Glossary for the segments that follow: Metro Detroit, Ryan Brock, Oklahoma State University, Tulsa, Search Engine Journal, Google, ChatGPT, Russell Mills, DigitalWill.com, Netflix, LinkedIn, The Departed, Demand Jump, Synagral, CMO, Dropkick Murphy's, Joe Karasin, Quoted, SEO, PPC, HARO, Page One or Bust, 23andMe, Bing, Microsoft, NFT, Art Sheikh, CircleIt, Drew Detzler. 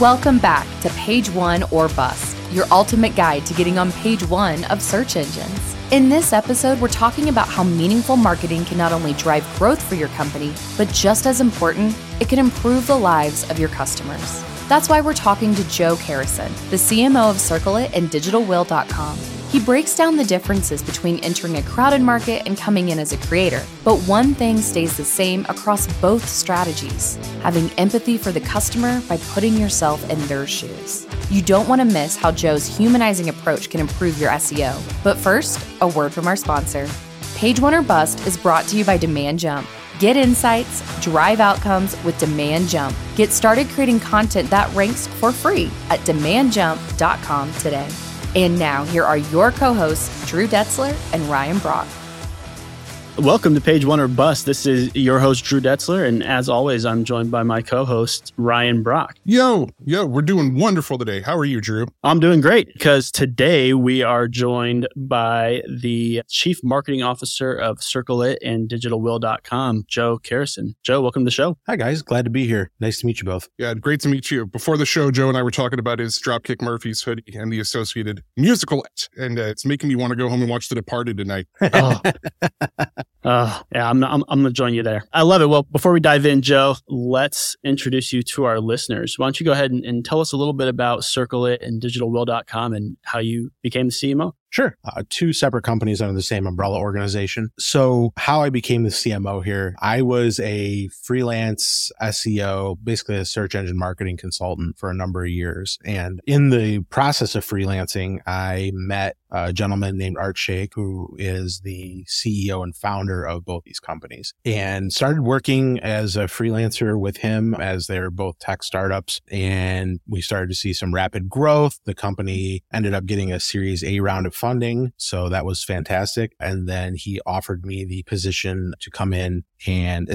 Welcome back to Page One or Bust, your ultimate guide to getting on page one of search engines. In this episode, we're talking about how meaningful marketing can not only drive growth for your company, but just as important, it can improve the lives of your customers. That's why we're talking to Joe Karasin, the CMO of CircleIt and DigitalWill.com. He breaks down the differences between entering a crowded market and coming in as a creator, but one thing stays the same across both strategies: having empathy for the customer by putting yourself in their shoes. You don't want to miss how Joe's humanizing approach can improve your SEO. But first, a word from our sponsor. Page One or Bust is brought to you by Demand Jump. Get insights, drive outcomes with Demand Jump. Get started creating content that ranks for free at demandjump.com today. And now, here are your co-hosts, Drew Detzler and Ryan Brock. Welcome to Page One or Bust. This is your host, Drew Detzler. And as always, I'm joined by my co-host, Ryan Brock. Yo, we're doing wonderful today. How are you, Drew? I'm doing great, because today we are joined by the Chief Marketing Officer of CircleIt and DigitalWill.com, Joe Karasin. Joe, welcome to the show. Hi, guys. Glad to be here. Nice to meet you both. Yeah, great to meet you. Before the show, Joe and I were talking about his Dropkick Murphy's hoodie and the associated musical act. And it's making me want to go home and watch The Departed tonight. Oh. I'm going to join you there. I love it. Well, before we dive in, Joe, let's introduce you to our listeners. Why don't you go ahead and tell us a little bit about CircleIt and DigitalWill.com and how you became the CMO? Sure. Two separate companies under the same umbrella organization. So how I became the CMO here, I was a freelance SEO, basically a search engine marketing consultant for a number of years. And in the process of freelancing, I met a gentleman named Art Sheikh, who is the CEO and founder of both these companies, and started working as a freelancer with him as they're both tech startups. And we started to see some rapid growth. The company ended up getting a Series A round of funding. So that was fantastic. And then he offered me the position to come in. And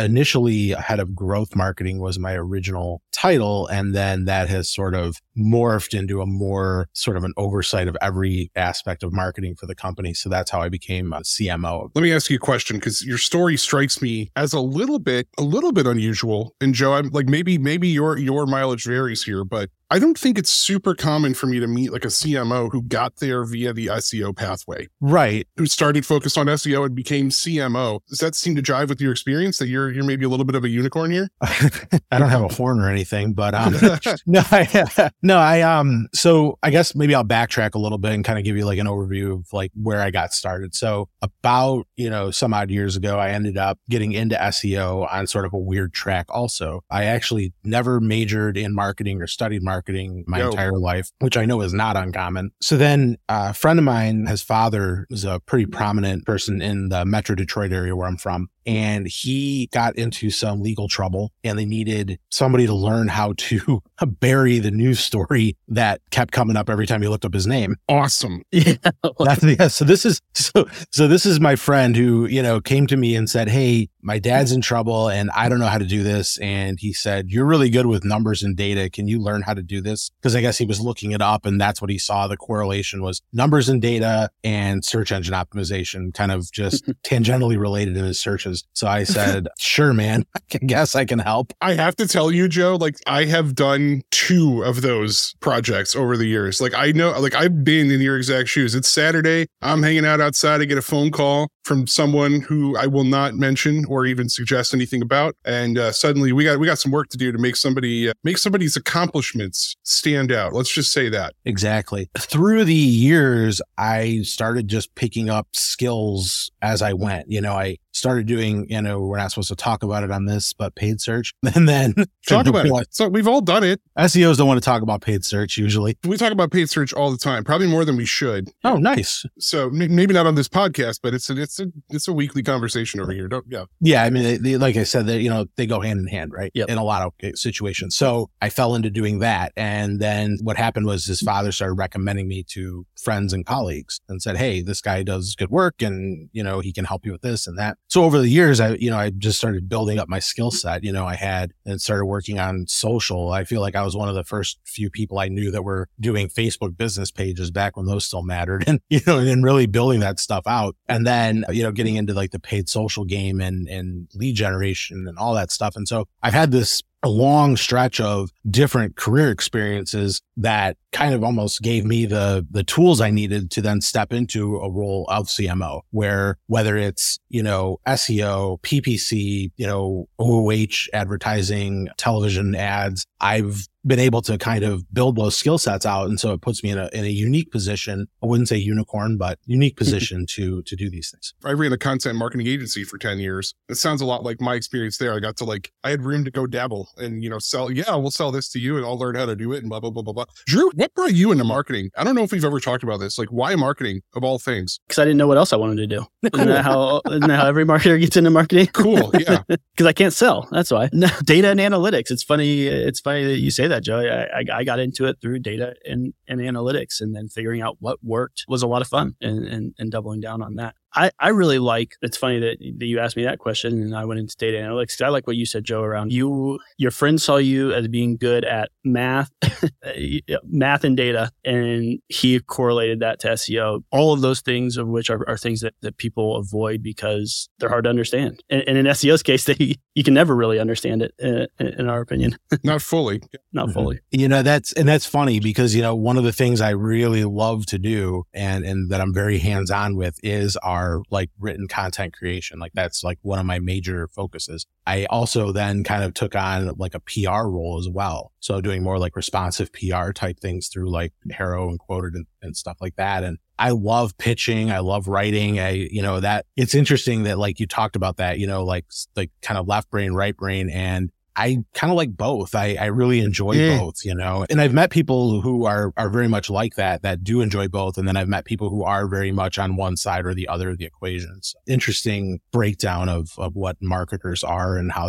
initially, head of growth marketing was my original title. And then that has sort of morphed into a more sort of an oversight of every aspect of marketing for the company. So that's how I became a CMO. Let me ask you a question, because your story strikes me as a little bit unusual. And Joe, I'm like, maybe your mileage varies here, but I don't think it's super common for me to meet like a CMO who got there via the SEO pathway. Right. Who started focused on SEO and became CMO. Does that seem to jive with your experience that you're maybe a little bit of a unicorn here? I don't have a horn or anything, but so I guess maybe I'll backtrack a little bit and kind of give you like an overview of like where I got started. So about, some odd years ago, I ended up getting into SEO on sort of a weird track also. I actually never majored in marketing or studied marketing my entire life, which I know is not uncommon. So then a friend of mine, his father was a pretty prominent person in the Metro Detroit area where I'm from. And he got into some legal trouble, and they needed somebody to learn how to bury the news story that kept coming up every time you looked up his name. Awesome. Yeah. So this is my friend who, came to me and said, "Hey, my dad's in trouble and I don't know how to do this." And he said, "You're really good with numbers and data. Can you learn how to do this?" Because I guess he was looking it up and that's what he saw. The correlation was numbers and data and search engine optimization, kind of just tangentially related in his searches. So I said, "Sure, man, I guess I can help." I have to tell you, Joe, like I have done two of those projects over the years. Like I know, like I've been in your exact shoes. It's Saturday. I'm hanging out outside. I get a phone call from someone who I will not mention or even suggest anything about. And suddenly we got some work to do to make somebody's accomplishments stand out. Let's just say that. Exactly. Through the years, I started just picking up skills as I went. I started doing, we're not supposed to talk about it on this, but paid search. And then talk about it. So we've all done it. SEOs don't want to talk about paid search usually. We talk about paid search all the time, probably more than we should. Oh, nice. So maybe not on this podcast, but it's a weekly conversation over here. Yeah. I mean, they, like I said, they go hand in hand, right? Yep. In a lot of situations. So I fell into doing that. And then what happened was his father started recommending me to friends and colleagues and said, "Hey, this guy does good work and, he can help you with this and that." So over the years, I just started building up my skill set. I started working on social. I feel like I was one of the first few people I knew that were doing Facebook business pages back when those still mattered, and and really building that stuff out. And then getting into like the paid social game and lead generation and all that stuff. And so I've had this a long stretch of different career experiences that kind of almost gave me the tools I needed to then step into a role of CMO, where whether it's, SEO, PPC, OOH advertising, television ads, I've been able to kind of build those skill sets out. And so it puts me in a unique position. I wouldn't say unicorn, but unique position to do these things. I ran a content marketing agency for 10 years. It sounds a lot like my experience there. I got to I had room to go dabble and, sell. Yeah, we'll sell this to you and I'll learn how to do it and blah, blah, blah, blah, blah. Drew, what brought you into marketing? I don't know if we've ever talked about this. Why marketing of all things? Because I didn't know what else I wanted to do. Isn't that how every marketer gets into marketing? Cool. Yeah. Because I can't sell. That's why. No, data and analytics. It's funny that you say that, Joe. I got into it through data and analytics, and then figuring out what worked was a lot of fun and doubling down on that. I really like, it's funny that you asked me that question and I went into data analytics, because I like what you said, Joe, around your friend saw you as being good at math and data, and he correlated that to SEO. All of those things of which are things that people avoid because they're hard to understand. And in SEO's case, you can never really understand it, in our opinion. Not fully. Not fully. That's funny because, one of the things I really love to do and that I'm very hands-on with is our written content creation. That's one of my major focuses. I also then kind of took on a PR role as well. So doing more responsive PR type things through HARO and Quoted and stuff like that. And I love pitching. I love writing. That it's interesting that you talked about that, kind of left brain, right brain. And I kind of like both. I really enjoy both, and I've met people who are very much like that do enjoy both. And then I've met people who are very much on one side or the other of the equations. Interesting breakdown of what marketers are and how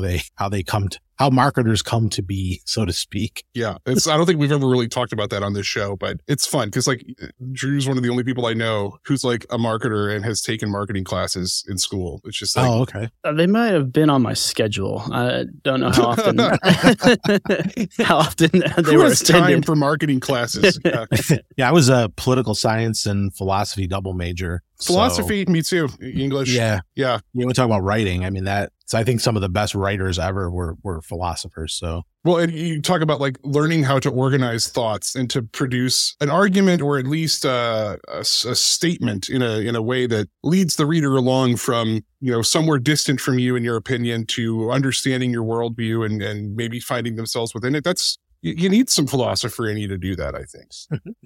marketers come to be, so to speak. Yeah. I don't think we've ever really talked about that on this show, but it's fun because Drew's one of the only people I know who's a marketer and has taken marketing classes in school. It's just oh, okay. They might have been on my schedule. I don't know how often they were attended. Time for marketing classes. Yeah. Yeah, I was a political science and philosophy double major. Philosophy, so, me too. English. Yeah. You want to talk about writing? I mean, so I think some of the best writers ever were philosophers. So. Well, and you talk about learning how to organize thoughts and to produce an argument or at least a statement in a way that leads the reader along from, somewhere distant from you and your opinion to understanding your worldview and maybe finding themselves within it. That's. You need some philosopher in you to do that, I think.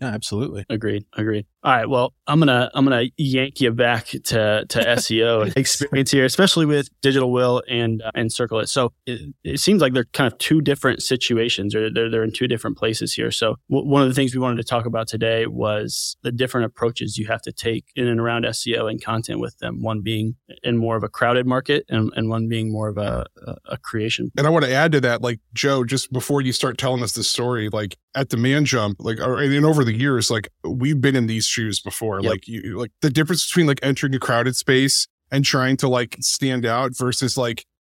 Yeah, absolutely. Agreed. All right. Well, I'm gonna yank you back to SEO experience here, especially with Digital Will and CircleIt. So it seems like they're kind of two different situations, or they're in two different places here. So one of the things we wanted to talk about today was the different approaches you have to take in and around SEO and content with them. One being in more of a crowded market, and one being more of a creation. And I want to add to that, Joe, just before you start telling us the story, at Demand Jump, and over the years, we've been in these shoes before. Yep. The difference between entering a crowded space and trying to stand out versus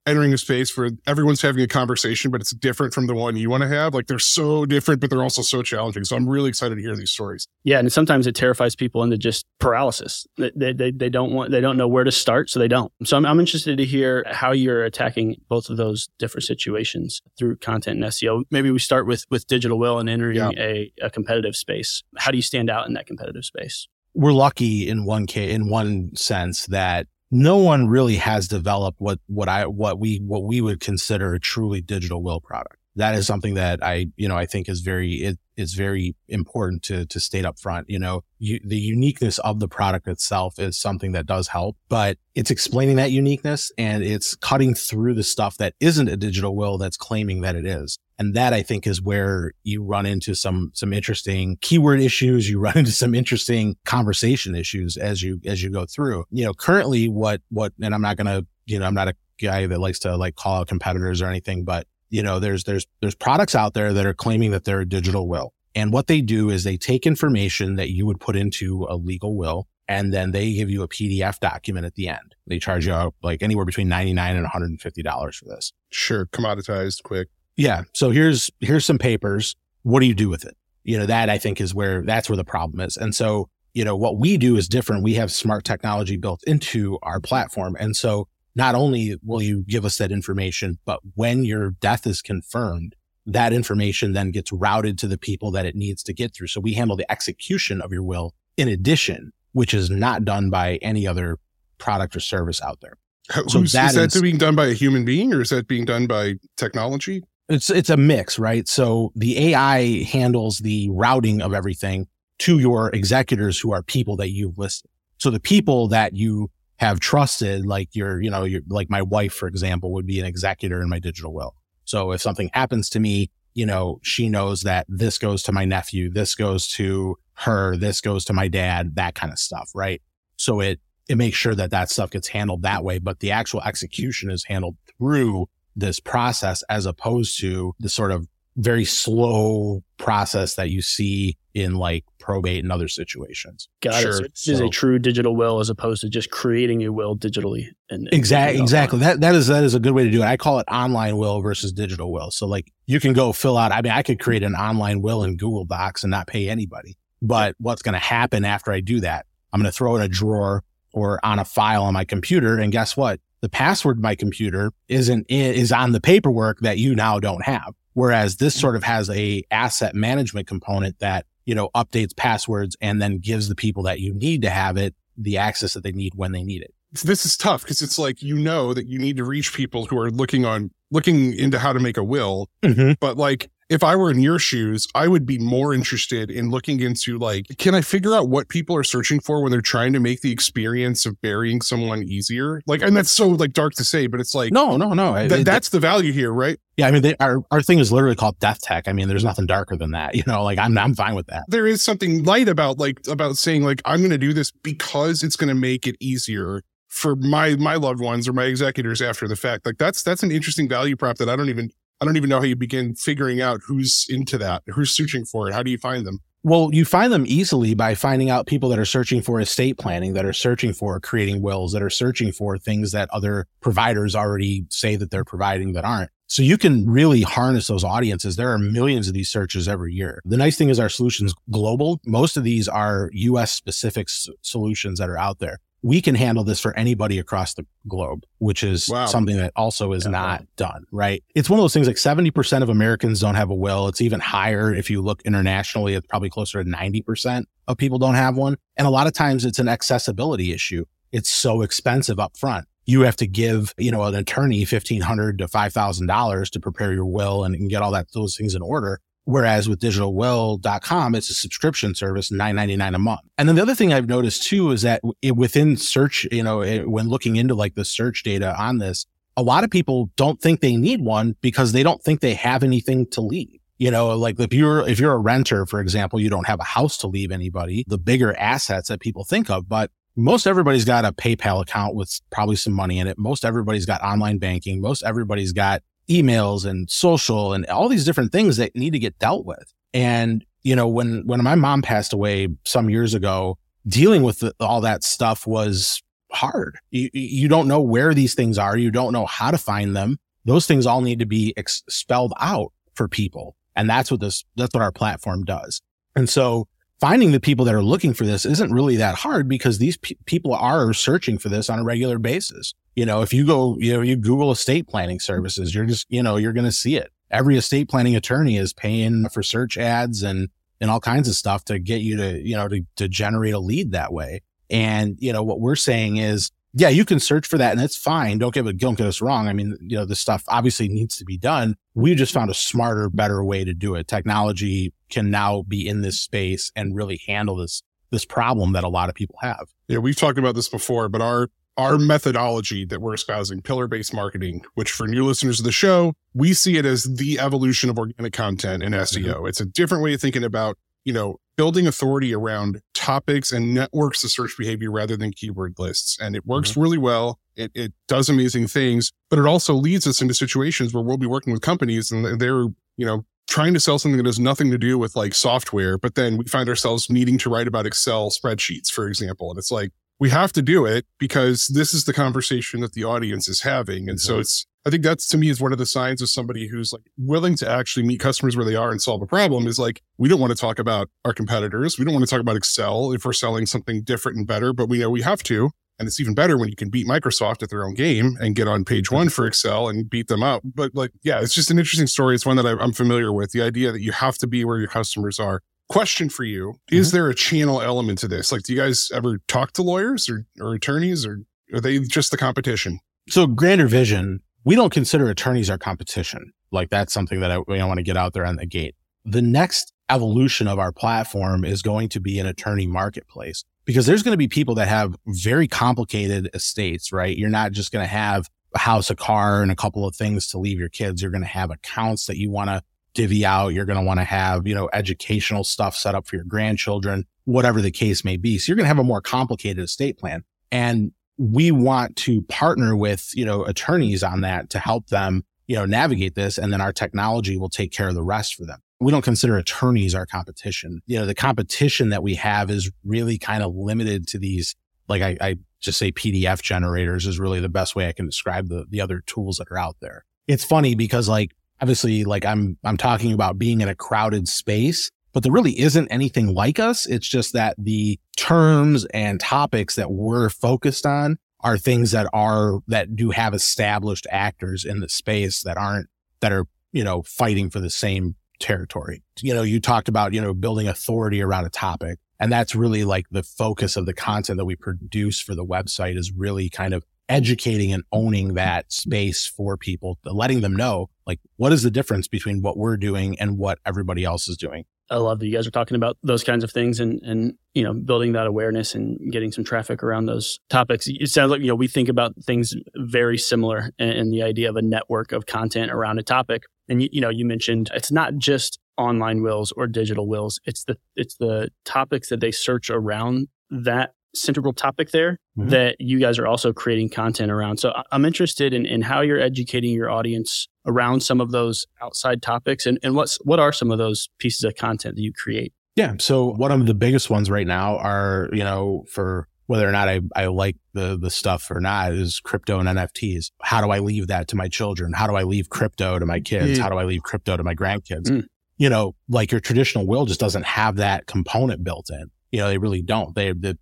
entering a space where everyone's having a conversation, but it's different from the one you want to have. They're so different, but they're also so challenging. So I'm really excited to hear these stories. Yeah, and sometimes it terrifies people into just paralysis. They don't know where to start, so they don't. So I'm interested to hear how you're attacking both of those different situations through content and SEO. Maybe we start with Digital Will and entering a competitive space. How do you stand out in that competitive space? We're lucky in one sense that no one really has developed what we would consider a truly Digital Will product. That is something that I think is very important to state up front. The uniqueness of the product itself is something that does help, but it's explaining that uniqueness and it's cutting through the stuff that isn't a Digital Will that's claiming that it is. And that I think is where you run into some interesting keyword issues. You run into some interesting conversation issues as you go through. Currently what, and I'm not going to, I'm not a guy that likes to call out competitors or anything, but there's products out there that are claiming that they're a Digital Will. And what they do is they take information that you would put into a legal will, and then they give you a PDF document at the end. They charge you anywhere between $99 and $150 for this. Sure. Commoditized quick. Yeah. So here's some papers. What do you do with it? That I think is that's where the problem is. And so, what we do is different. We have smart technology built into our platform. And so not only will you give us that information, but when your death is confirmed, that information then gets routed to the people that it needs to get through. So we handle the execution of your will in addition, which is not done by any other product or service out there. So is that being done by a human being, or is that being done by technology? It's a mix, right? So the AI handles the routing of everything to your executors, who are people that you've listed. So the people that you have trusted, like your like my wife, for example, would be an executor in my digital will. So if something happens to me, she knows that this goes to my nephew, this goes to her, this goes to my dad, that kind of stuff, right? So it makes sure that stuff gets handled that way, but the actual execution is handled through this process, as opposed to the sort of very slow process that you see in like probate and other situations. Got it. So it is a true digital will, as opposed to just creating a will digitally. Exactly. That is a good way to do it. I call it online will versus digital will. So like you can go fill out, I could create an online will in Google Docs and not pay anybody. But what's going to happen after I do that? I'm going to throw in a drawer or on a file on my computer. And guess what? The password to my computer is on the paperwork that you now don't have. Whereas this sort of has a asset management component that, updates passwords and then gives the people that you need to have it the access that they need when they need it. This is tough because it's like, that you need to reach people who are looking into how to make a will. Mm-hmm. But like, if I were in your shoes, I would be more interested in looking into like, can I figure out what people are searching for when they're trying to make the experience of burying someone easier? Like, and that's so like dark to say, but it's like, no. That's the value here, right? Yeah. I mean, our thing is literally called death tech. I mean, there's nothing darker than that. I'm fine with that. There is something light about saying like, I'm going to do this because it's going to make it easier for my loved ones or my executors after the fact. Like that's an interesting value prop that I don't even know how you begin figuring out who's into that, who's searching for it. How do you find them? Well, you find them easily by finding out people that are searching for estate planning, that are searching for creating wills, that are searching for things that other providers already say that they're providing that aren't. So you can really harness those audiences. There are millions of these searches every year. The nice thing is our solution's global. Most of these are US specific solutions that are out there. We can handle this for anybody across the globe, which is something that also is not done, right? It's one of those things like 70% of Americans don't have a will. It's even higher if you look internationally. It's probably closer to 90% of people don't have one. And a lot of times it's an accessibility issue. It's so expensive up front. You have to give, an attorney $1,500 to $5,000 to prepare your will and get all those things in order. Whereas with DigitalWill.com, it's a subscription service, $9.99 a month. And then the other thing I've noticed too is that within search, when looking into like the search data on this, a lot of people don't think they need one because they don't think they have anything to leave. Like if you're a renter, for example, you don't have a house to leave anybody, the bigger assets that people think of. But most everybody's got a PayPal account with probably some money in it. Most everybody's got online banking. Most everybody's got emails and social and all these different things that need to get dealt with. And, when my mom passed away some years ago, dealing with all that stuff was hard. You don't know where these things are. You don't know how to find them. Those things all need to be spelled out for people. And that's what our platform does. And so finding the people that are looking for this isn't really that hard because these people are searching for this on a regular basis. If you go, you Google estate planning services, you're just, you're going to see it. Every estate planning attorney is paying for search ads and all kinds of stuff to get you to, to generate a lead that way. And, what we're saying is, yeah, you can search for that and that's fine. Don't get us wrong. I mean, this stuff obviously needs to be done. We just found a smarter, better way to do it. Technology can now be in this space and really handle this problem that a lot of people have. Yeah, we've talked about this before, but our methodology that we're espousing, pillar-based marketing, which for new listeners of the show, we see it as the evolution of organic content and SEO. Mm-hmm. It's a different way of thinking about, building authority around topics and networks of search behavior rather than keyword lists. And it works mm-hmm. really well. It does amazing things, but it also leads us into situations where we'll be working with companies and they're, trying to sell something that has nothing to do with like software, but then we find ourselves needing to write about Excel spreadsheets, for example. And it's like, we have to do it because this is the conversation that the audience is having. And so I think that's, to me, is one of the signs of somebody who's like willing to actually meet customers where they are and solve a problem is like, we don't want to talk about our competitors. We don't want to talk about Excel if we're selling something different and better, but we know we have to. And it's even better when you can beat Microsoft at their own game and get on page one for Excel and beat them up. But like, yeah, it's just an interesting story. It's one that I'm familiar with, the idea that you have to be where your customers are. Question for you, is there a channel element to this? Like, do you guys ever talk to lawyers or attorneys, or are they just the competition? So grander vision, we don't consider attorneys our competition. Like, that's something that I want to get out there on the gate. The next evolution of our platform is going to be an attorney marketplace, because there's going to be people that have very complicated estates, right? You're not just going to have a house, a car, and a couple of things to leave your kids. You're going to have accounts that you want to divvy out. You're going to want to have, you know, educational stuff set up for your grandchildren, whatever the case may be. So you're going to have a more complicated estate plan. And we want to partner with, you know, attorneys on that to help them, you know, navigate this. And then our technology will take care of the rest for them. We don't consider attorneys our competition. You know, the competition that we have is really kind of limited to these, like I just say PDF generators is really the best way I can describe the other tools that are out there. It's funny because, like, obviously, like I'm talking about being in a crowded space, but there really isn't anything like us. It's just that the terms and topics that we're focused on are things that do have established actors in the space that are, you know, fighting for the same territory. You know, you talked about, you know, building authority around a topic. And that's really like the focus of the content that we produce for the website, is really kind of educating and owning that space for people, letting them know, like, what is the difference between what we're doing and what everybody else is doing. I love that you guys are talking about those kinds of things and, you know, building that awareness and getting some traffic around those topics. It sounds like, you know, we think about things very similar in the idea of a network of content around a topic. And, you know, you mentioned it's not just online wills or digital wills. It's the topics that they search around that central topic there that you guys are also creating content around. So I'm interested in how you're educating your audience around some of those outside topics, and what are some of those pieces of content that you create? Yeah. So one of the biggest ones right now are, you know, for whether or not I like the stuff or not, is crypto and NFTs. How do I leave that to my children? How do I leave crypto to my kids? How do I leave crypto to my grandkids? You know, like, your traditional will just doesn't have that component built in. You know, they really don't. The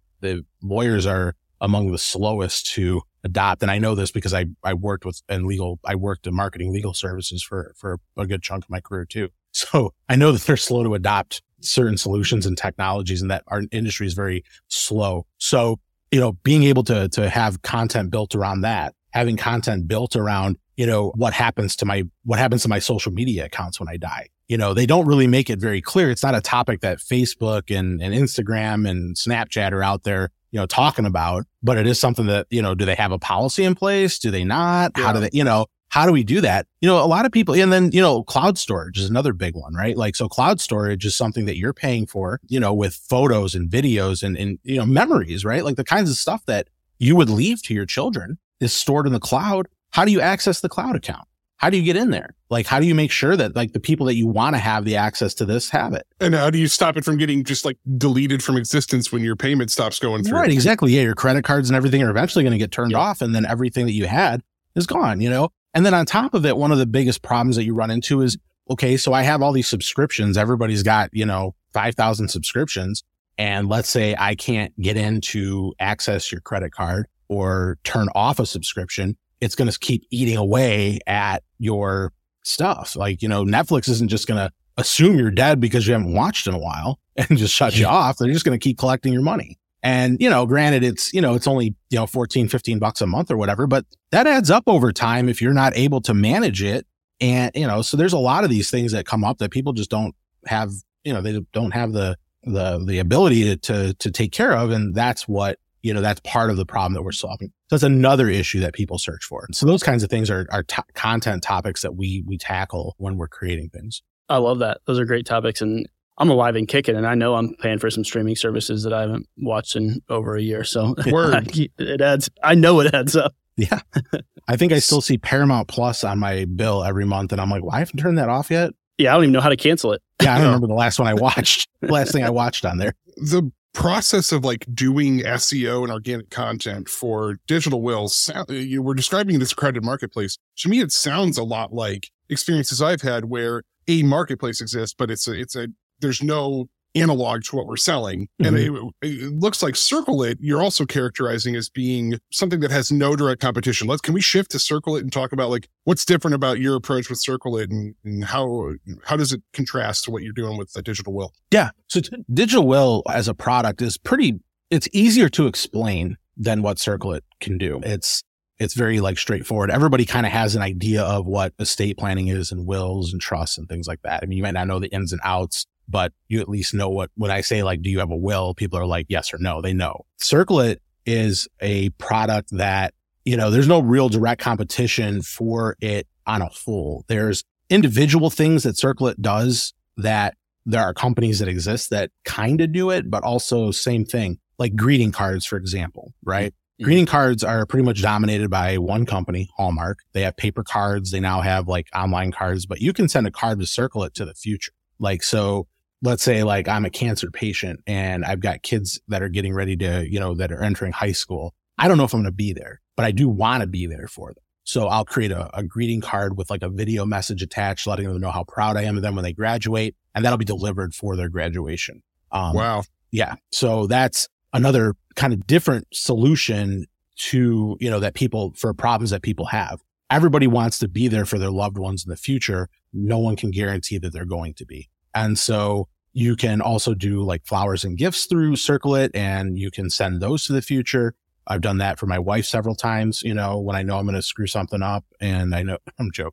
lawyers are among the slowest to adopt. And I know this because I worked in marketing legal services for a good chunk of my career too. So I know that they're slow to adopt certain solutions and technologies, and that our industry is very slow. So, you know, being able to have content built around that, having content built around, you know, what happens to my social media accounts when I die. You know, they don't really make it very clear. It's not a topic that Facebook and Instagram and Snapchat are out there, you know, talking about, but it is something that, you know, do they have a policy in place? Do they not? Yeah. How do we do that? You know, a lot of people, and then, you know, cloud storage is another big one, right? Like, so cloud storage is something that you're paying for, you know, with photos and videos and, you know, memories, right? Like, the kinds of stuff that you would leave to your children is stored in the cloud. How do you access the cloud account? How do you get in there? Like, how do you make sure that, like, the people that you want to have the access to this have it? And how do you stop it from getting just, like, deleted from existence when your payment stops going through? Right, exactly. Yeah, your credit cards and everything are eventually going to get turned off, and then everything that you had is gone, you know? And then on top of it, one of the biggest problems that you run into is, okay, so I have all these subscriptions. Everybody's got, you know, 5,000 subscriptions. And let's say I can't get in to access your credit card or turn off a subscription. It's going to keep eating away at your stuff. Like, you know, Netflix isn't just going to assume you're dead because you haven't watched in a while and just shut you off. They're just going to keep collecting your money. And, you know, granted, it's only, you know, $14-$15 a month or whatever, but that adds up over time if you're not able to manage it. And, you know, so there's a lot of these things that come up that people just don't have, you know, they don't have the ability to take care of. And that's what, you know, that's part of the problem that we're solving. So that's another issue that people search for. So those kinds of things are content topics that we tackle when we're creating things. I love that. Those are great topics. And I'm alive and kicking. And I know I'm paying for some streaming services that I haven't watched in over a year. So it adds up. Yeah. I think I still see Paramount Plus on my bill every month. And I'm like, well, I haven't turned that off yet. Yeah. I don't even know how to cancel it. Yeah. I don't remember last thing I watched on there. The process of, like, doing SEO and organic content for digital wills, you were describing this crowded marketplace. To me, it sounds a lot like experiences I've had where a marketplace exists, but there's no analog to what we're selling. Mm-hmm. And it looks like CircleIt, you're also characterizing as being something that has no direct competition. Can we shift to CircleIt and talk about like what's different about your approach with CircleIt and how does it contrast to what you're doing with the Digital Will? Yeah. So Digital Will as a product is it's easier to explain than what CircleIt can do. It's very like straightforward. Everybody kind of has an idea of what estate planning is and wills and trusts and things like that. I mean, you might not know the ins and outs, but you at least know what, when I say like, do you have a will? People are like, yes or no, they know. CircleIt is a product that, you know, there's no real direct competition for it on a whole. There's individual things that CircleIt does that there are companies that exist that kind of do it, but also same thing, like greeting cards, for example, right? Greeting cards are pretty much dominated by one company, Hallmark. They have paper cards. They now have like online cards, but you can send a card to CircleIt to the future. Like, so let's say like I'm a cancer patient and I've got kids that are getting ready to, you know, that are entering high school. I don't know if I'm going to be there, but I do want to be there for them. So I'll create a greeting card with like a video message attached, letting them know how proud I am of them when they graduate, and that'll be delivered for their graduation. Wow. Yeah. So that's another kind of different solution to, you know, that people, for problems that people have. Everybody wants to be there for their loved ones in the future. No one can guarantee that they're going to be. And so you can also do like flowers and gifts through CircleIt, and you can send those to the future. I've done that for my wife several times, you know, when I know I'm going to screw something up, and I know I'm joking.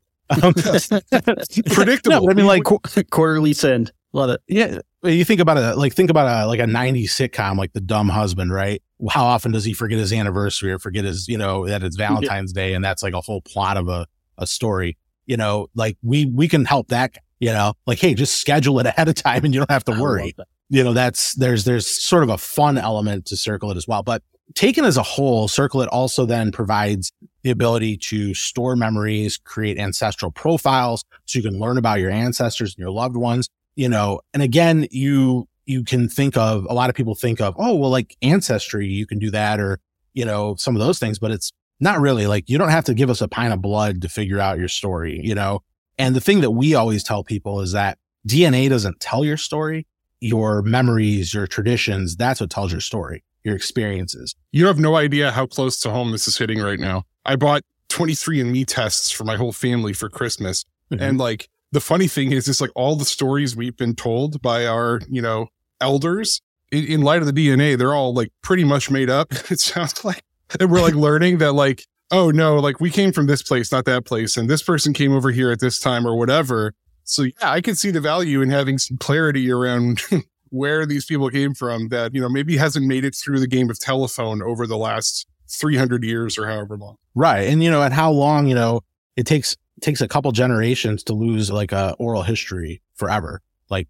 Predictable. No, I mean, like quarterly send. Love it. Yeah. You think about a 90s sitcom, like The Dumb Husband, right? How often does he forget his anniversary or forget his, you know, that it's Valentine's Day? And that's like a whole plot of a story, you know, like we can help that, you know, like, hey, just schedule it ahead of time and you don't have to worry. You know, there's sort of a fun element to CircleIt as well. But taken as a whole, CircleIt also then provides the ability to store memories, create ancestral profiles so you can learn about your ancestors and your loved ones. You know, and again, you can think of, a lot of people think of, oh, well, like ancestry, you can do that, or, you know, some of those things, but it's not really like, you don't have to give us a pint of blood to figure out your story, you know? And the thing that we always tell people is that DNA doesn't tell your story, your memories, your traditions, that's what tells your story, your experiences. You have no idea how close to home this is hitting right now. I bought 23andMe tests for my whole family for Christmas. Mm-hmm. And like, the funny thing is, it's like all the stories we've been told by our, you know, elders in light of the DNA, they're all like pretty much made up. It sounds like, and we're like learning that like, oh no, like we came from this place, not that place. And this person came over here at this time or whatever. So yeah, I can see the value in having some clarity around where these people came from that, you know, maybe hasn't made it through the game of telephone over the last 300 years or however long. Right. And you know, and how long, you know, it takes a couple generations to lose like a oral history forever. Like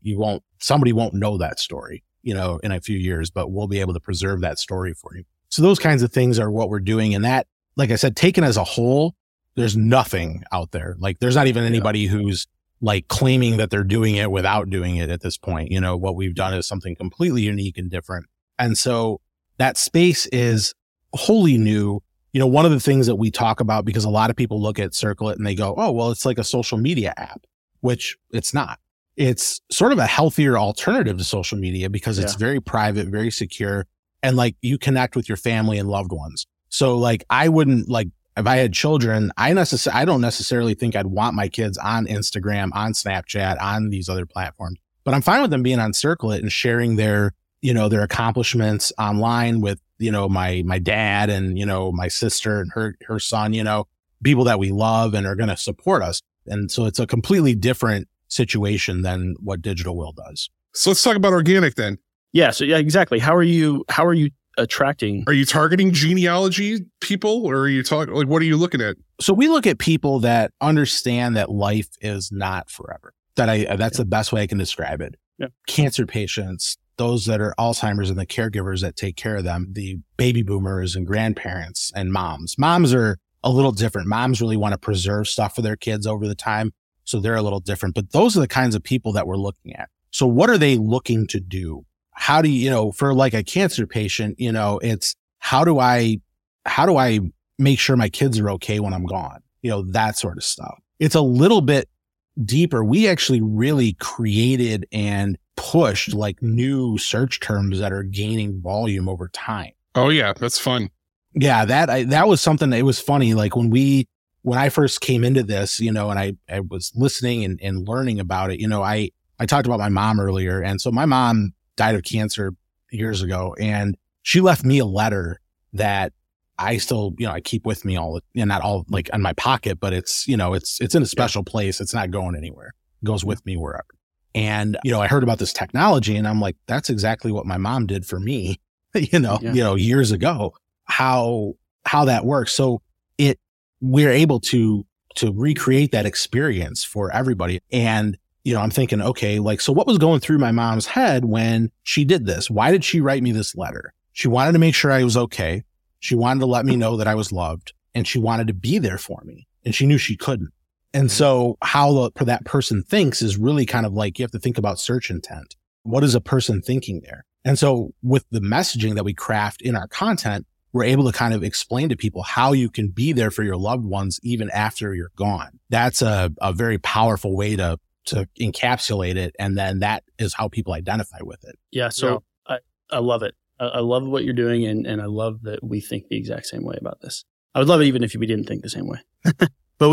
somebody won't know that story, you know, in a few years, but we'll be able to preserve that story for you. So those kinds of things are what we're doing. And that, like I said, taken as a whole, there's nothing out there. Like there's not even anybody who's like claiming that they're doing it without doing it at this point. You know, what we've done is something completely unique and different. And so that space is wholly new. You know, one of the things that we talk about, because a lot of people look at CircleIt and they go, oh, well, it's like a social media app, which it's not. It's sort of a healthier alternative to social media because it's very private, very secure, and like you connect with your family and loved ones. So like I wouldn't, like if I had children, I don't necessarily think I'd want my kids on Instagram, on Snapchat, on these other platforms, but I'm fine with them being on CircleIt and sharing their, you know, their accomplishments online with, you know, my dad and, you know, my sister and her son, you know, people that we love and are going to support us. And so it's a completely different situation than what Digital Will does. So let's talk about organic then. Yeah. So yeah, exactly. How are you attracting? Are you targeting genealogy people, or are you talking, like, what are you looking at? So we look at people that understand that life is not forever. That's the best way I can describe it. Yeah. Cancer patients, those that are Alzheimer's and the caregivers that take care of them, the baby boomers and grandparents and moms. Moms are a little different. Moms really want to preserve stuff for their kids over the time. So they're a little different, but those are the kinds of people that we're looking at. So what are they looking to do? How do you, you know, for like a cancer patient, you know, it's how do I make sure my kids are okay when I'm gone? You know, that sort of stuff. It's a little bit deeper. We actually really created and pushed like new search terms that are gaining volume over time. Oh yeah, that's fun. Yeah, that was something that, it was funny. Like when I first came into this, you know, and I was listening and learning about it, you know, I talked about my mom earlier. And so my mom died of cancer years ago, and she left me a letter that I still, you know, I keep with me all, you know, not all like in my pocket, but it's, you know, it's in a special place. It's not going anywhere. It goes with me wherever. And, you know, I heard about this technology and I'm like, that's exactly what my mom did for me, you know, years ago, how that works. So we're able to recreate that experience for everybody. And, you know, I'm thinking, okay, like, so what was going through my mom's head when she did this? Why did she write me this letter? She wanted to make sure I was okay. She wanted to let me know that I was loved, and she wanted to be there for me, and she knew she couldn't. And so how that person thinks is really kind of like, you have to think about search intent. What is a person thinking there? And so with the messaging that we craft in our content, we're able to kind of explain to people how you can be there for your loved ones even after you're gone. That's a very powerful way to encapsulate it. And then that is how people identify with it. Yeah. So yeah. I love it. I love what you're doing. And I love that we think the exact same way about this. I would love it even if we didn't think the same way. But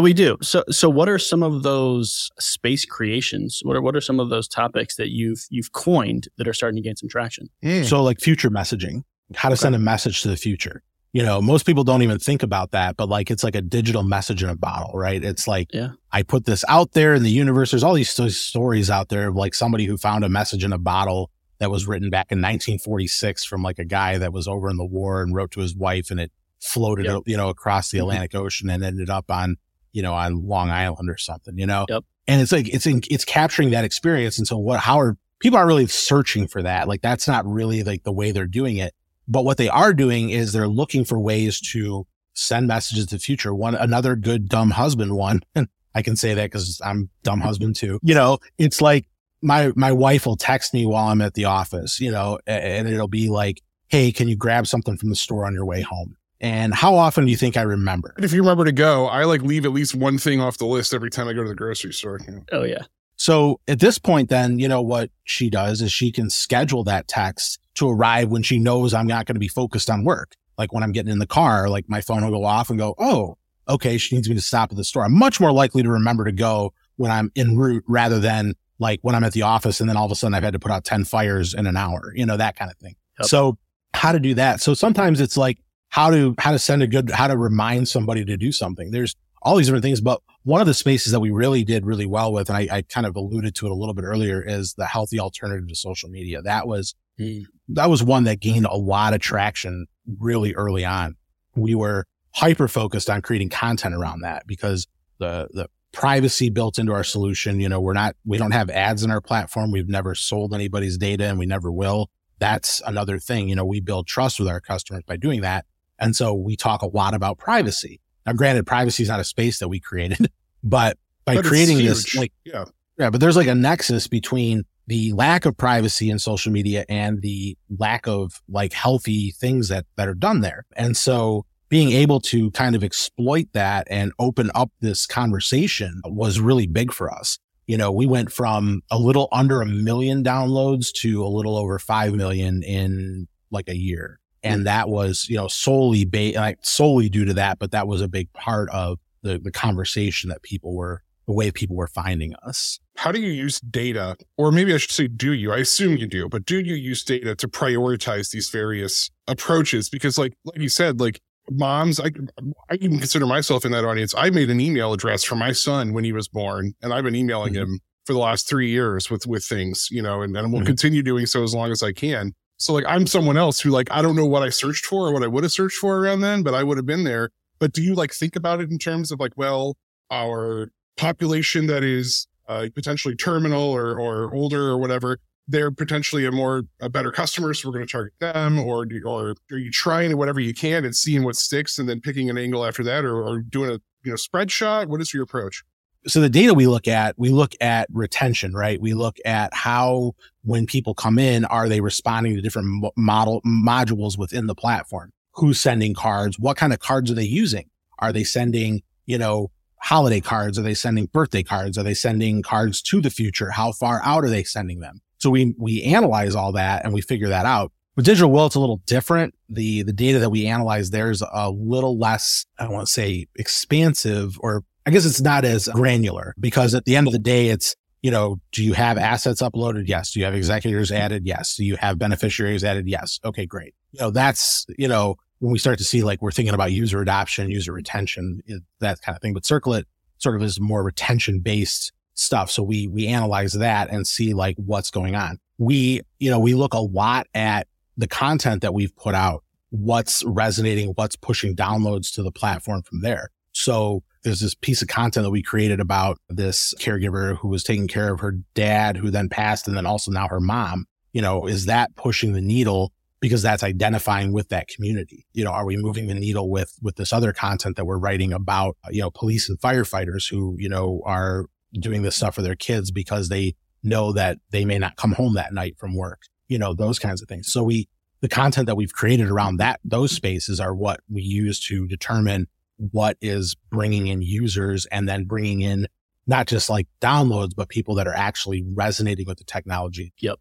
we do. So what are some of those space creations? What are some of those topics that you've coined that are starting to gain some traction? So like future messaging, how to send a message to the future. You know, most people don't even think about that, but like, it's like a digital message in a bottle, right? It's like, I put this out there in the universe. There's all these stories out there of like somebody who found a message in a bottle that was written back in 1946 from like a guy that was over in the war and wrote to his wife, and it floated, you know, across the Atlantic Ocean and ended up on, you know, on Long Island or something, you know? And it's like, it's capturing that experience. And so how are people aren't really searching for that? Like, that's not really like the way they're doing it. But what they are doing is they're looking for ways to send messages to the future. Another good dumb husband one. And I can say that because I'm dumb husband too. You know, it's like my wife will text me while I'm at the office, you know, and it'll be like, hey, can you grab something from the store on your way home? And how often do you think I remember? If you remember to go, I like leave at least one thing off the list every time I go to the grocery store. You know? Oh, yeah. So at this point, then, you know, what she does is she can schedule that text to arrive when she knows I'm not going to be focused on work. Like when I'm getting in the car, like my phone will go off and go, oh, okay, she needs me to stop at the store. I'm much more likely to remember to go when I'm en route rather than like when I'm at the office and then all of a sudden I've had to put out 10 fires in an hour, you know, that kind of thing. Yep. So how to do that. So sometimes it's like how to send how to remind somebody to do something. There's all these different things, but one of the spaces that we really did really well with, and I kind of alluded to it a little bit earlier, is the healthy alternative to social media. That was one that gained a lot of traction really early on. We were hyper focused on creating content around that because the privacy built into our solution, you know, we don't have ads in our platform. We've never sold anybody's data and we never will. That's another thing. You know, we build trust with our customers by doing that. And so we talk a lot about privacy. Now, granted, privacy is not a space that we created, but by creating this, like, but there's like a nexus between the lack of privacy in social media and the lack of like healthy things that are done there. And so being able to kind of exploit that and open up this conversation was really big for us. You know, we went from a little under 1 million downloads to a little over 5 million in like a year. And that was, you know, solely due to that, but that was a big part of the conversation that the way people were finding us. How do you use data? Or maybe I should say, I assume you do, but do you use data to prioritize these various approaches? Because like you said, like moms, I even consider myself in that audience. I made an email address for my son when he was born, and I've been emailing him for the last 3 years with things, you know, and we'll continue doing so as long as I can. So like, I'm someone else who like, I don't know what I searched for or what I would have searched for around then, but I would have been there. But do you like think about it in terms of like, well, our population that is potentially terminal or older or whatever, they're potentially a better customer. So we're going to target them, or are you trying whatever you can and seeing what sticks and then picking an angle after that, or doing a, you know, spread shot? What is your approach? So the data we look at retention, right? We look at how, when people come in, are they responding to different modules within the platform? Who's sending cards? What kind of cards are they using? Are they sending, you know, holiday cards? Are they sending birthday cards? Are they sending cards to the future? How far out are they sending them? So we analyze all that and we figure that out. With Digital Will, it's a little different. The data that we analyze there is a little less, I don't want to say expansive, or I guess it's not as granular, because at the end of the day, it's, you know, do you have assets uploaded? Yes. Do you have executors added? Yes. Do you have beneficiaries added? Yes. Okay, great. You know, that's, you know, when we start to see, like, we're thinking about user adoption, user retention, that kind of thing. But CircleIt sort of is more retention-based stuff. So we analyze that and see, like, what's going on. We look a lot at the content that we've put out, what's resonating, what's pushing downloads to the platform from there. So there's this piece of content that we created about this caregiver who was taking care of her dad, who then passed, and then also now her mom. You know, is that pushing the needle? Because that's identifying with that community. You know, are we moving the needle with this other content that we're writing about, you know, police and firefighters who, you know, are doing this stuff for their kids because they know that they may not come home that night from work, you know, those kinds of things. So the content that we've created around that, those spaces are what we use to determine what is bringing in users, and then bringing in not just like downloads, but people that are actually resonating with the technology. Yep.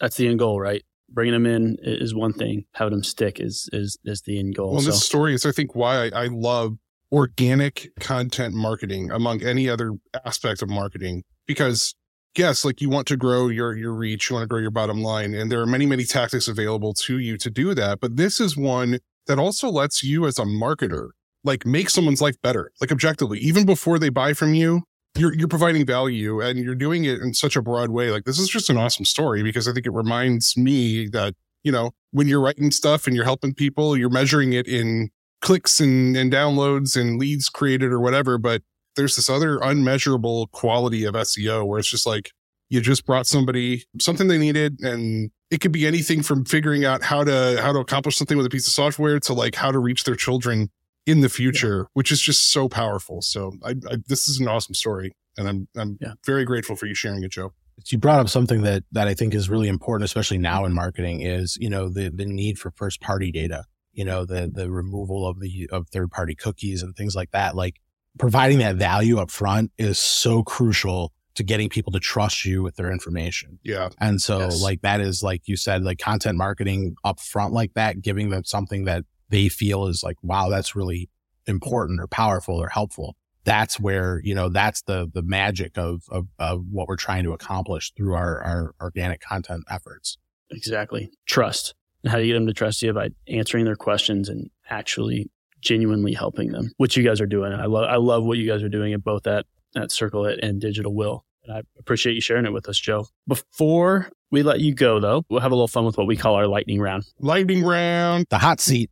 That's the end goal, right? Bringing them in is one thing. Having them stick is the end goal. Well, this story is, I think, why I love organic content marketing among any other aspect of marketing, because yes, like, you want to grow your reach, you want to grow your bottom line, and there are many, many tactics available to you to do that. But this is one that also lets you as a marketer, like, make someone's life better, like, objectively, even before they buy from you. You're providing value, and you're doing it in such a broad way. Like, this is just an awesome story, because I think it reminds me that, you know, when you're writing stuff and you're helping people, you're measuring it in clicks and downloads and leads created or whatever. But there's this other unmeasurable quality of SEO where it's just like, you just brought somebody something they needed, and it could be anything from figuring out how to accomplish something with a piece of software to, like, how to reach their children in the future, yeah, which is just so powerful. So I this is an awesome story, and I'm yeah, very grateful for you sharing it, Joe. You brought up something that I think is really important, especially now in marketing, is, you know, the need for first party data, you know, the removal of third party cookies and things like that. Like, providing that value up front is so crucial to getting people to trust you with their information. Yeah. And so, yes, like, that is, like you said, like, content marketing up front like that, giving them something that they feel is like, wow, that's really important or powerful or helpful. That's where, you know, that's the magic of what we're trying to accomplish through our organic content efforts. Exactly. Trust. How do you get them to trust you? By answering their questions and actually genuinely helping them, which you guys are doing. I love what you guys are doing at both at CircleIt and Digital Will. And I appreciate you sharing it with us, Joe. Before we let you go, though, we'll have a little fun with what we call our lightning round. Lightning round. The hot seat.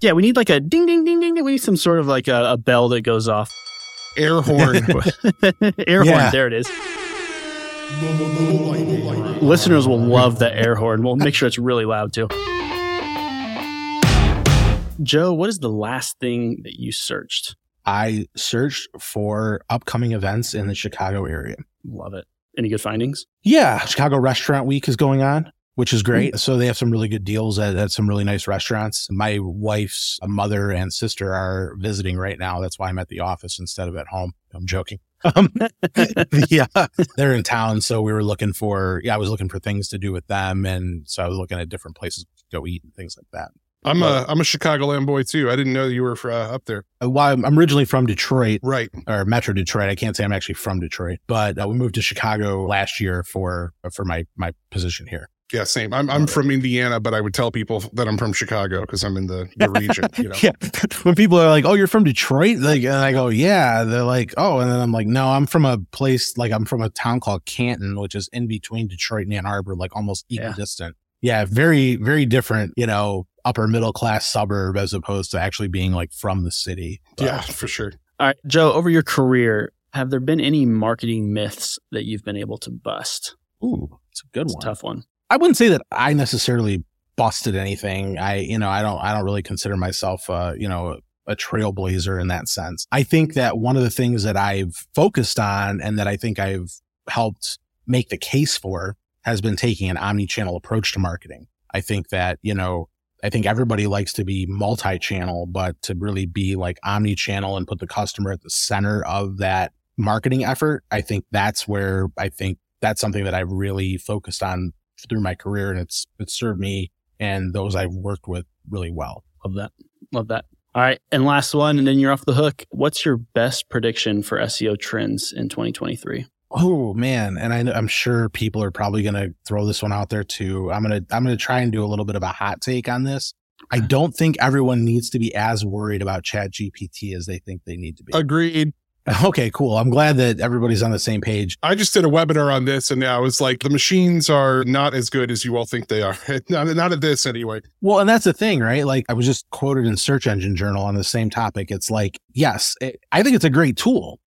Yeah, we need like a ding, ding, ding, ding, ding. We need some sort of like a bell that goes off. Air horn. Air horn. There it is. Listeners will love the air horn. We'll make sure it's really loud, too. Joe, what is the last thing that you searched? I searched for upcoming events in the Chicago area. Love it. Any good findings? Yeah. Chicago Restaurant Week is going on, which is great. Mm-hmm. So they have some really good deals at some really nice restaurants. My wife's mother and sister are visiting right now. That's why I'm at the office instead of at home. I'm joking. Yeah, they're in town. So we were looking for, I was looking for things to do with them. And so I was looking at different places to go eat and things like that. I'm a Chicagoland boy too. I didn't know you were up there. Well, I'm originally from Detroit, right? Or Metro Detroit. I can't say I'm actually from Detroit, but we moved to Chicago last year for my position here. Yeah, same. I'm from Indiana, but I would tell people that I'm from Chicago because I'm in the region. You know? Yeah. When people are like, "Oh, you're from Detroit," like, and I go, "Yeah." They're like, "Oh," and then I'm like, "No, I'm from a place like I'm from a town called Canton, which is in between Detroit and Ann Arbor, like almost equidistant." Yeah, very, very different, you know, upper middle class suburb as opposed to actually being like from the city. But. Yeah, for sure. All right, Joe, over your career, have there been any marketing myths that you've been able to bust? Ooh, it's a good one. It's a tough one. I wouldn't say that I necessarily busted anything. I don't really consider myself, a trailblazer in that sense. I think that one of the things that I've focused on and that I think I've helped make the case for has been taking an omni-channel approach to marketing. I think that, you know, I think everybody likes to be multi-channel, but to really be like omni-channel and put the customer at the center of that marketing effort, I think that's where that's something that I've really focused on through my career, and it's served me and those I've worked with really well. Love that. Love that. All right. And last one, and then you're off the hook. What's your best prediction for SEO trends in 2023? Oh man. And I'm sure people are probably going to throw this one out there too. I'm going to try and do a little bit of a hot take on this. I don't think everyone needs to be as worried about ChatGPT as they think they need to be. Agreed. Okay, cool. I'm glad that everybody's on the same page. I just did a webinar on this, and I was like, the machines are not as good as you all think they are. Not at this anyway. Well, and that's the thing, right? Like, I was just quoted in Search Engine Journal on the same topic. It's like, yes, I think it's a great tool.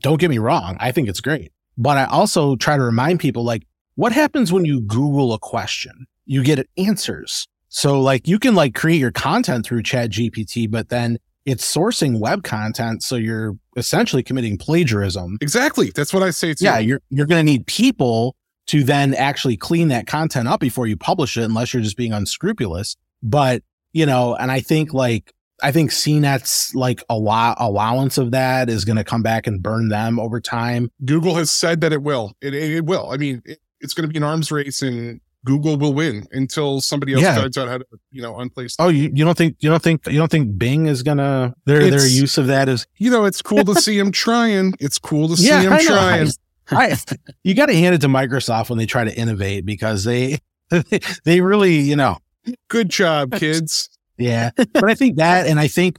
Don't get me wrong. I think it's great. But I also try to remind people, like, what happens when you Google a question? You get answers. So like, you can like create your content through ChatGPT, but then it's sourcing web content, so you're essentially committing plagiarism. Exactly. That's what I say too. Yeah, you're going to need people to then actually clean that content up before you publish it, unless you're just being unscrupulous. But, and I think CNET's allowance of that is going to come back and burn them over time. Google has said that it will. It will. I mean, it's going to be an arms race, and Google will win until somebody else figures out how to, unplace them. Oh, you don't think Bing is gonna their use of that is it's cool to see them trying. It's cool to see them trying. You got to hand it to Microsoft when they try to innovate, because they really good job, kids. Yeah, but I think that, and I think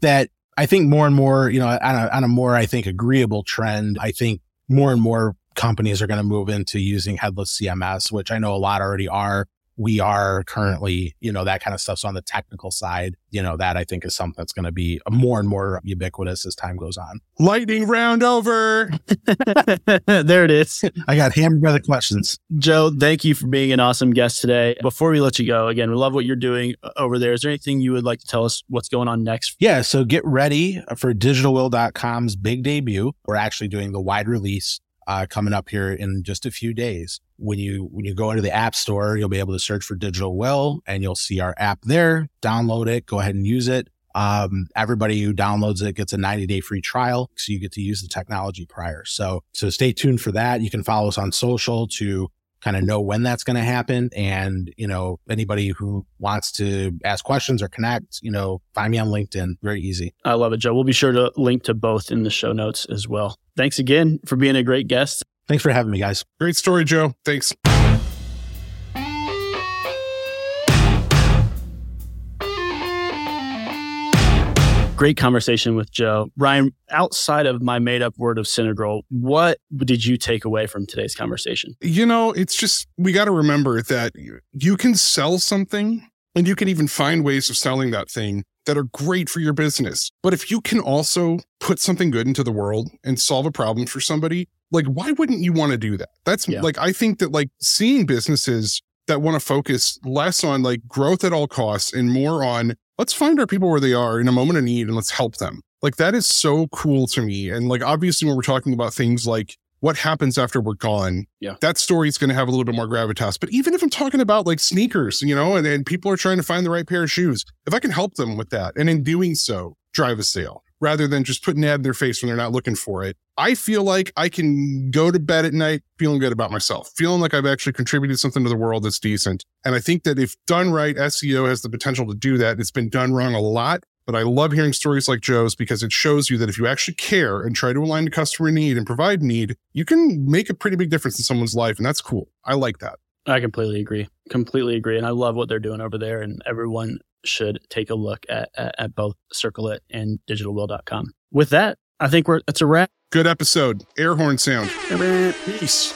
more and more on a more agreeable trend, I think more and more companies are going to move into using headless CMS, which I know a lot already are. We are currently, that kind of stuff. So on the technical side, that I think is something that's going to be more and more ubiquitous as time goes on. Lightning round over. There it is. I got hammered by the questions. Joe, thank you for being an awesome guest today. Before we let you go, again, we love what you're doing over there. Is there anything you would like to tell us what's going on next? Yeah. So get ready for DigitalWill.com's big debut. We're actually doing the wide release coming up here in just a few days. When you go into the App Store, you'll be able to search for Digital Will, and you'll see our app there. Download it. Go ahead and use it. Everybody who downloads it gets a 90-day free trial, so you get to use the technology prior. So stay tuned for that. You can follow us on social to kind of know when that's going to happen. And, anybody who wants to ask questions or connect, find me on LinkedIn. Very easy. I love it, Joe. We'll be sure to link to both in the show notes as well. Thanks again for being a great guest. Thanks for having me, guys. Great story, Joe. Thanks. Great conversation with Joe. Ryan, outside of my made-up word of Synagral, what did you take away from today's conversation? It's just, we got to remember that you can sell something, and you can even find ways of selling that thing that are great for your business. But if you can also put something good into the world and solve a problem for somebody, like, why wouldn't you want to do that? That's I think that seeing businesses that want to focus less on growth at all costs and more on, let's find our people where they are in a moment of need and let's help them. That is so cool to me. And obviously when we're talking about things like what happens after we're gone, that story is going to have a little bit more gravitas. But even if I'm talking about sneakers, and people are trying to find the right pair of shoes, if I can help them with that, and in doing so, drive a sale rather than just put an ad in their face when they're not looking for it, I feel like I can go to bed at night feeling good about myself, feeling like I've actually contributed something to the world that's decent. And I think that if done right, SEO has the potential to do that. It's been done wrong a lot, but I love hearing stories like Joe's, because it shows you that if you actually care and try to align to customer need and provide need, you can make a pretty big difference in someone's life. And that's cool. I like that. I completely agree. And I love what they're doing over there, and everyone should take a look at both CircleIt and DigitalWill.com. With that, I think that's a wrap. Good episode. Air horn sound. Peace.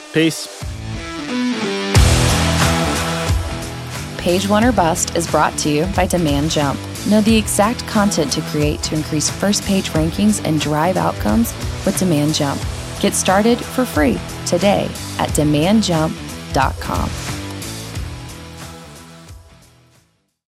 Page One or Bust is brought to you by Demand Jump. Know the exact content to create to increase first page rankings and drive outcomes with Demand Jump. Get started for free today at DemandJump.com.